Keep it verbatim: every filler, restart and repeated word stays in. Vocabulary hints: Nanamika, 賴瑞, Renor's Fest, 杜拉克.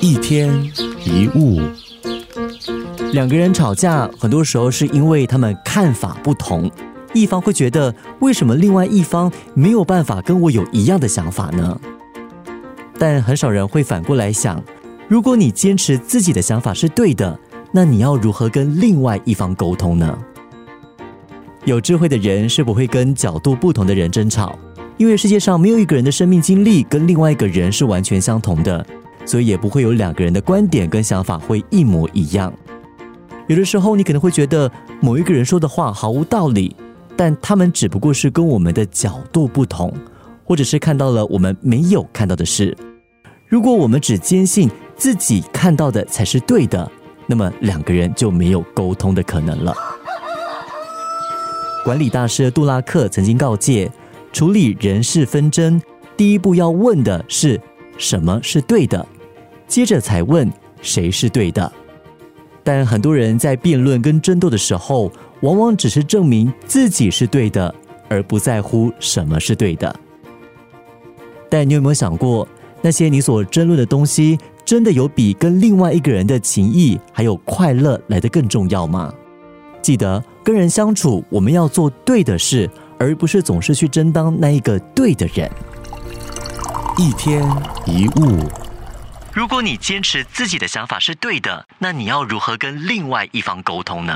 一天一物。两个人吵架，很多时候是因为他们看法不同，一方会觉得为什么另外一方没有办法跟我有一样的想法呢？但很少人会反过来想，如果你坚持自己的想法是对的，那你要如何跟另外一方沟通呢？有智慧的人是不会跟角度不同的人争吵，因为世界上没有一个人的生命经历跟另外一个人是完全相同的，所以也不会有两个人的观点跟想法会一模一样。有的时候你可能会觉得某一个人说的话毫无道理，但他们只不过是跟我们的角度不同，或者是看到了我们没有看到的事。如果我们只坚信自己看到的才是对的，那么两个人就没有沟通的可能了。管理大师杜拉克曾经告诫，处理人事纷争，第一步要问的是什么是对的，接着才问谁是对的。但很多人在辩论跟争斗的时候，往往只是证明自己是对的，而不在乎什么是对的。但你有没有想过，那些你所争论的东西，真的有比跟另外一个人的情谊还有快乐来得更重要吗？记得，跟人相处，我们要做对的事，而不是总是去争当那一个对的人。一天一物。如果你坚持自己的想法是对的，那你要如何跟另外一方沟通呢？